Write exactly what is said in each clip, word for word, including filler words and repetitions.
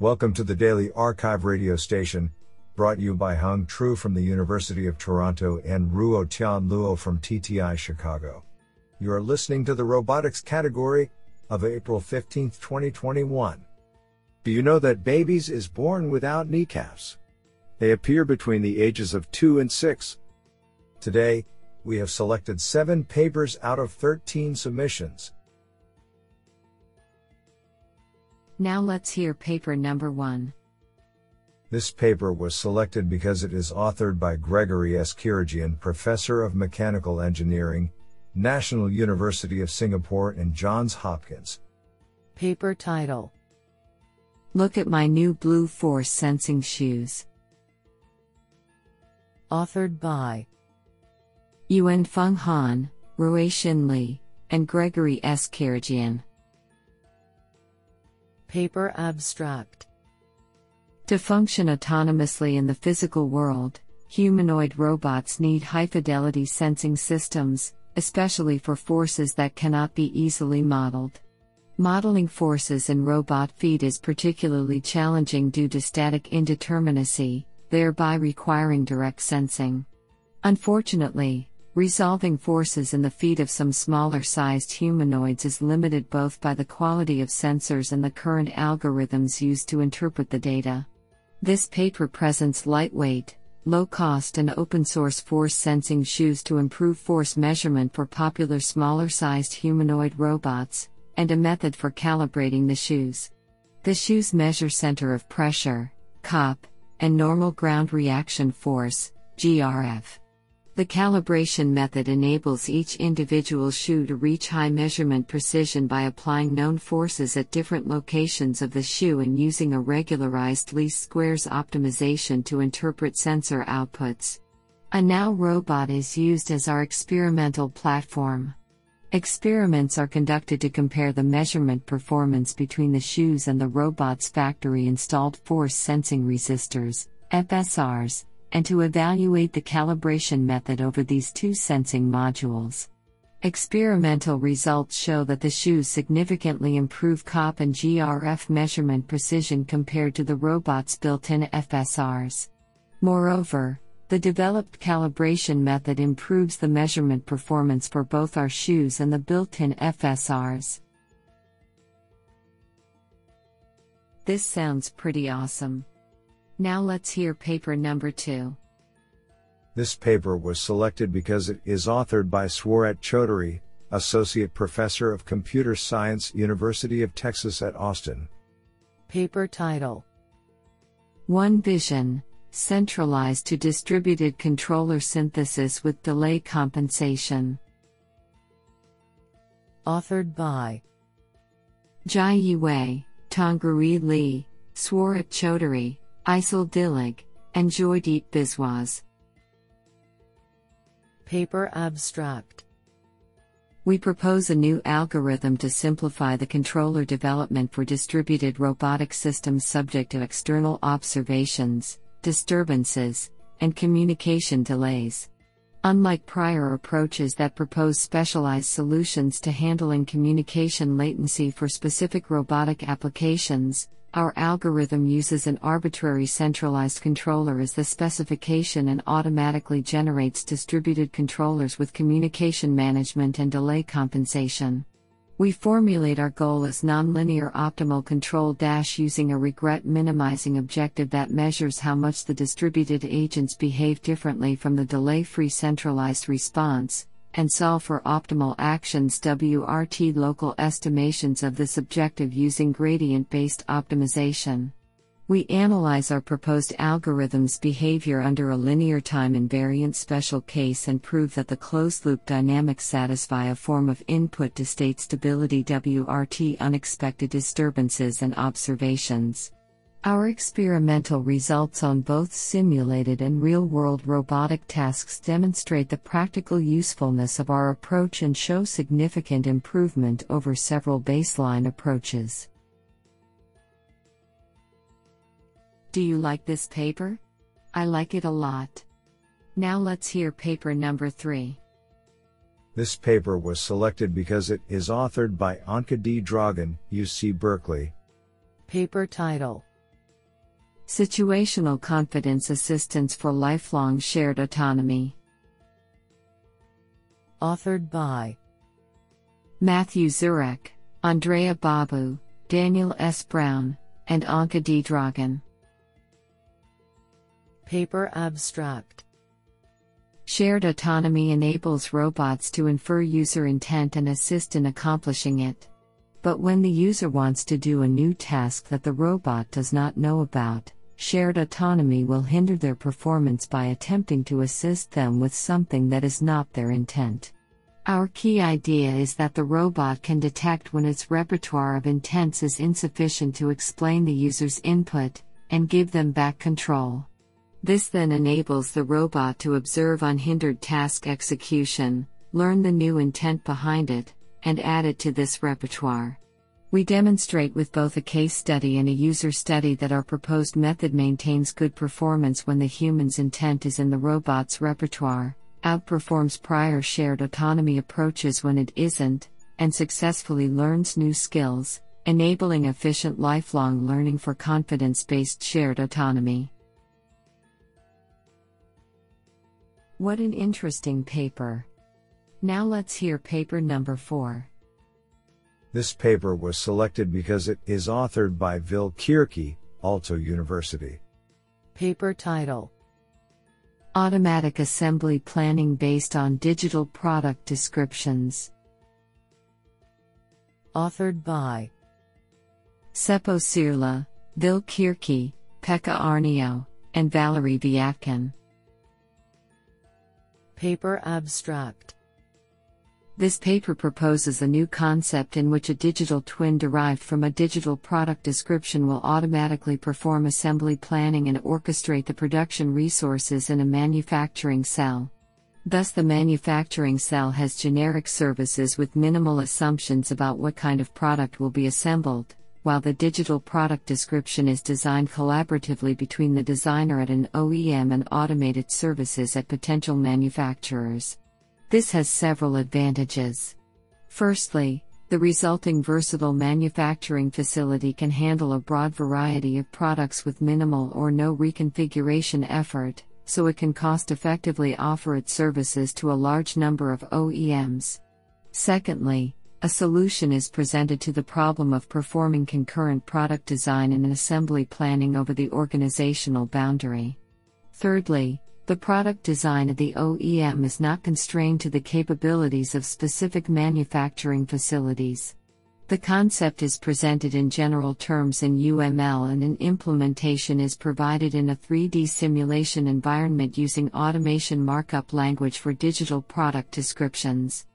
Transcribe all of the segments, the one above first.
Welcome to the Daily Archive radio station, brought you by Hung Tru from the University of Toronto and Ruo Tianluo from T T I Chicago. You are listening to the robotics category of April fifteenth, twenty twenty-one. Do you know that babies is born without kneecaps? They appear between the ages of two and six. Today, we have selected seven papers out of thirteen submissions. Now let's hear paper number one. This paper was selected because it is authored by Gregory S. Chirikjian, Professor of Mechanical Engineering, National University of Singapore and Johns Hopkins. Paper title: Look at My New Blue Force Sensing Shoes. Authored by Yuan Feng Han, Rui Xin Li, and Gregory S. Chirikjian. Paper abstract: To function autonomously in the physical world, humanoid robots need high-fidelity sensing systems, especially for forces that cannot be easily modeled. Modeling forces in robot feet is particularly challenging due to static indeterminacy, thereby requiring direct sensing. Unfortunately, resolving forces in the feet of some smaller-sized humanoids is limited both by the quality of sensors and the current algorithms used to interpret the data. This paper presents lightweight, low-cost and open-source force sensing shoes to improve force measurement for popular smaller-sized humanoid robots, and a method for calibrating the shoes. The shoes measure center of pressure, C O P, and normal ground reaction force, G R F. The calibration method enables each individual shoe to reach high measurement precision by applying known forces at different locations of the shoe and using a regularized least squares optimization to interpret sensor outputs. A N A O robot is used as our experimental platform. Experiments are conducted to compare the measurement performance between the shoes and the robot's factory-installed force sensing resistors, F S Rs, and to evaluate the calibration method over these two sensing modules. Experimental results show that the shoes significantly improve C O P and G R F measurement precision compared to the robot's built-in F S Rs. Moreover, the developed calibration method improves the measurement performance for both our shoes and the built-in F S Rs. This sounds pretty awesome. Now let's hear paper number two. This paper was selected because it is authored by Swarat Choudhury, Associate Professor of Computer Science, University of Texas at Austin. Paper title: One Vision, Centralized to Distributed Controller Synthesis with Delay Compensation. Authored by Jai Yiwei, Tongari Lee, Swarat Choudhury, Isil Dilig, and Joydeep Biswas. Paper abstract: We propose a new algorithm to simplify the controller development for distributed robotic systems subject to external observations, disturbances, and communication delays. Unlike prior approaches that propose specialized solutions to handling communication latency for specific robotic applications, our algorithm uses an arbitrary centralized controller as the specification and automatically generates distributed controllers with communication management and delay compensation. We formulate our goal as nonlinear optimal control dash using a regret minimizing objective that measures how much the distributed agents behave differently from the delay-free centralized response, and solve for optimal actions W R T local estimations of this objective using gradient-based optimization. We analyze our proposed algorithm's behavior under a linear time invariant special case and prove that the closed-loop dynamics satisfy a form of input to state stability W R T unexpected disturbances and observations. Our experimental results on both simulated and real-world robotic tasks demonstrate the practical usefulness of our approach and show significant improvement over several baseline approaches. Do you like this paper? I like it a lot. Now let's hear paper number three. This paper was selected because it is authored by Anca D. Dragan, U C Berkeley. Paper title: Situational Confidence Assistance for Lifelong Shared Autonomy. Authored by Matthew Zurek, Andrea Babu, Daniel S. Brown, and Anca D. Dragan. Paper Abstract. Shared autonomy enables robots to infer user intent and assist in accomplishing it. But when the user wants to do a new task that the robot does not know about, shared autonomy will hinder their performance by attempting to assist them with something that is not their intent. Our key idea is that the robot can detect when its repertoire of intents is insufficient to explain the user's input, and give them back control. This then enables the robot to observe unhindered task execution, learn the new intent behind it, and add it to this repertoire. We demonstrate with both a case study and a user study that our proposed method maintains good performance when the human's intent is in the robot's repertoire, outperforms prior shared autonomy approaches when it isn't, and successfully learns new skills, enabling efficient lifelong learning for confidence-based shared autonomy. What an interesting paper. Now let's hear paper number four. This paper was selected because it is authored by Vilkirki, Aalto University. Paper title: Automatic Assembly Planning Based on Digital Product Descriptions. Authored by Seppo Sirla, Vilkirki, Pekka Arneo, and Valerie Viatkin. Paper Abstract. This paper proposes a new concept in which a digital twin derived from a digital product description will automatically perform assembly planning and orchestrate the production resources in a manufacturing cell. Thus, the manufacturing cell has generic services with minimal assumptions about what kind of product will be assembled, while the digital product description is designed collaboratively between the designer at an O E M and automated services at potential manufacturers. This has several advantages. Firstly, the resulting versatile manufacturing facility can handle a broad variety of products with minimal or no reconfiguration effort, so it can cost-effectively offer its services to a large number of O E Ms. Secondly, a solution is presented to the problem of performing concurrent product design and assembly planning over the organizational boundary. Thirdly, the product design of the O E M is not constrained to the capabilities of specific manufacturing facilities. The concept is presented in general terms in U M L, and an implementation is provided in a three D simulation environment using automation markup language for digital product descriptions.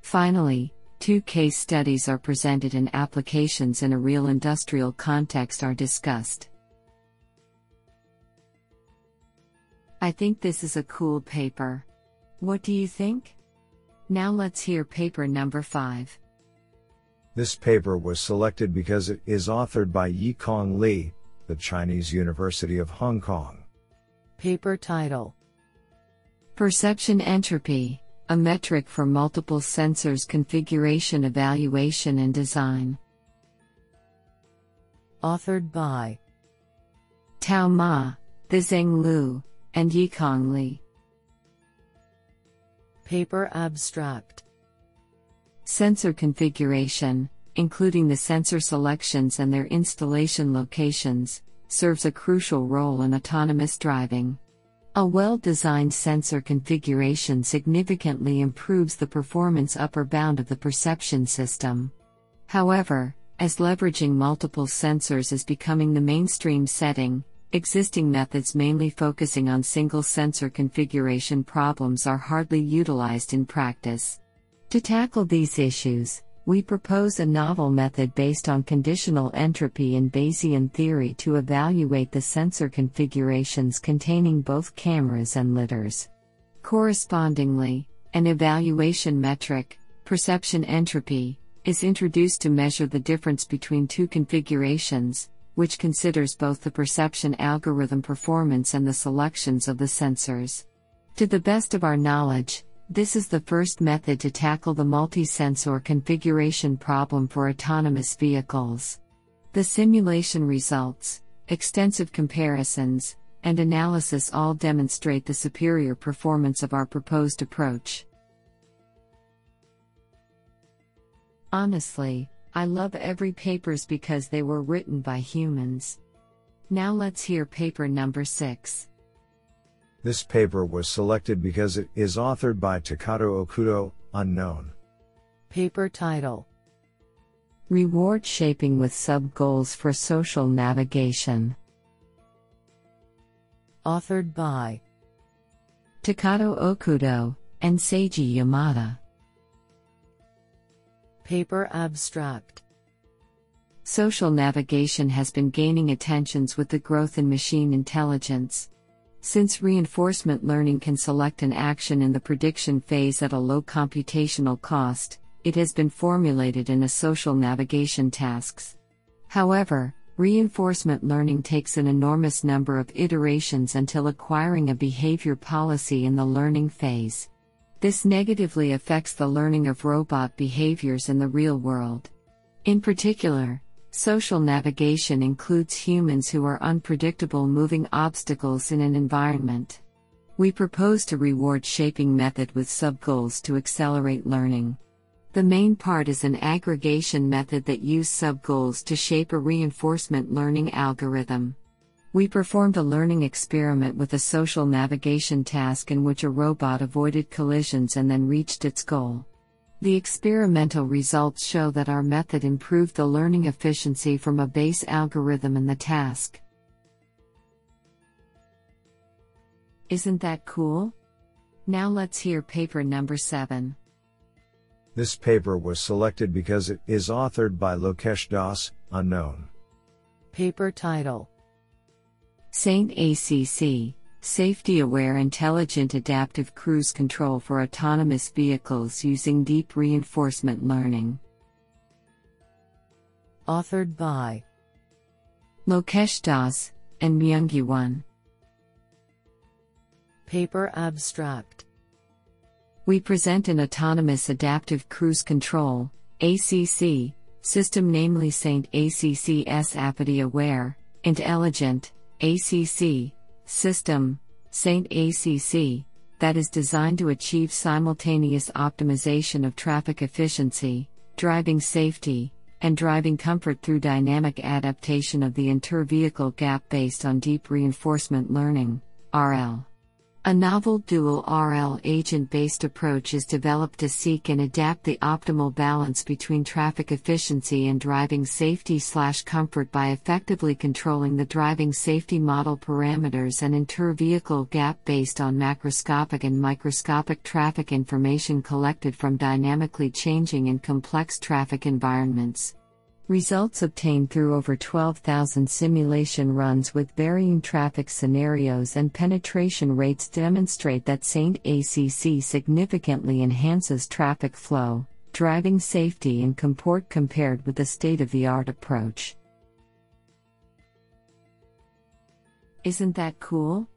Finally, two case studies are presented and applications in a real industrial context are discussed. I think this is a cool paper. What do you think? Now let's hear paper number five. This paper was selected because it is authored by Yi Kong Li, the Chinese University of Hong Kong. Paper title: Perception Entropy, a metric for multiple sensors configuration evaluation and design. Authored by Tao Ma, Zheng Lu, and Yi Kong Li. Paper Abstract. Sensor configuration, including the sensor selections and their installation locations, serves a crucial role in autonomous driving. A well-designed sensor configuration significantly improves the performance upper bound of the perception system. However, as leveraging multiple sensors is becoming the mainstream setting, existing methods mainly focusing on single sensor configuration problems are hardly utilized in practice. To tackle these issues, we propose a novel method based on conditional entropy in Bayesian theory to evaluate the sensor configurations containing both cameras and lidars. Correspondingly, an evaluation metric, perception entropy, is introduced to measure the difference between two configurations, which considers both the perception algorithm performance and the selections of the sensors. To the best of our knowledge, this is the first method to tackle the multi-sensor configuration problem for autonomous vehicles. The simulation results, extensive comparisons, and analysis all demonstrate the superior performance of our proposed approach. Honestly, I love every papers because they were written by humans. Now let's hear paper number six. This paper was selected because it is authored by Takato Okudo, unknown. Paper title: Reward Shaping with Sub-Goals for Social Navigation. Authored by Takato Okudo and Seiji Yamada. Paper abstract: Social navigation has been gaining attentions with the growth in machine intelligence. Since reinforcement learning can select an action in the prediction phase at a low computational cost, it has been formulated in a social navigation tasks. However, reinforcement learning takes an enormous number of iterations until acquiring a behavior policy in the learning phase. This negatively affects the learning of robot behaviors in the real world. In particular, social navigation includes humans who are unpredictable moving obstacles in an environment. We proposed a reward shaping method with sub-goals to accelerate learning. The main part is an aggregation method that uses sub-goals to shape a reinforcement learning algorithm. We performed a learning experiment with a social navigation task in which a robot avoided collisions and then reached its goal. The experimental results show that our method improved the learning efficiency from a base algorithm in the task. Isn't that cool? Now let's hear paper number seven. This paper was selected because it is authored by Lokesh Das, unknown. Paper title: Saint A C C, Safety-Aware Intelligent Adaptive Cruise Control for Autonomous Vehicles Using Deep Reinforcement Learning. Authored by Lokesh Das and Myung-Gi Won. Paper abstract: We present an autonomous adaptive cruise control, A C C, system, namely Saint A C C's Aptitude-Aware, Intelligent, A C C, system, Saint A C C, that is designed to achieve simultaneous optimization of traffic efficiency, driving safety, and driving comfort through dynamic adaptation of the inter-vehicle gap based on deep reinforcement learning, R L. A novel dual R L agent-based approach is developed to seek and adapt the optimal balance between traffic efficiency and driving safety/comfort by effectively controlling the driving safety model parameters and inter-vehicle gap based on macroscopic and microscopic traffic information collected from dynamically changing and complex traffic environments. Results obtained through over twelve thousand simulation runs with varying traffic scenarios and penetration rates demonstrate that Saint A C C significantly enhances traffic flow, driving safety and comfort compared with the state-of-the-art approach. Isn't that cool?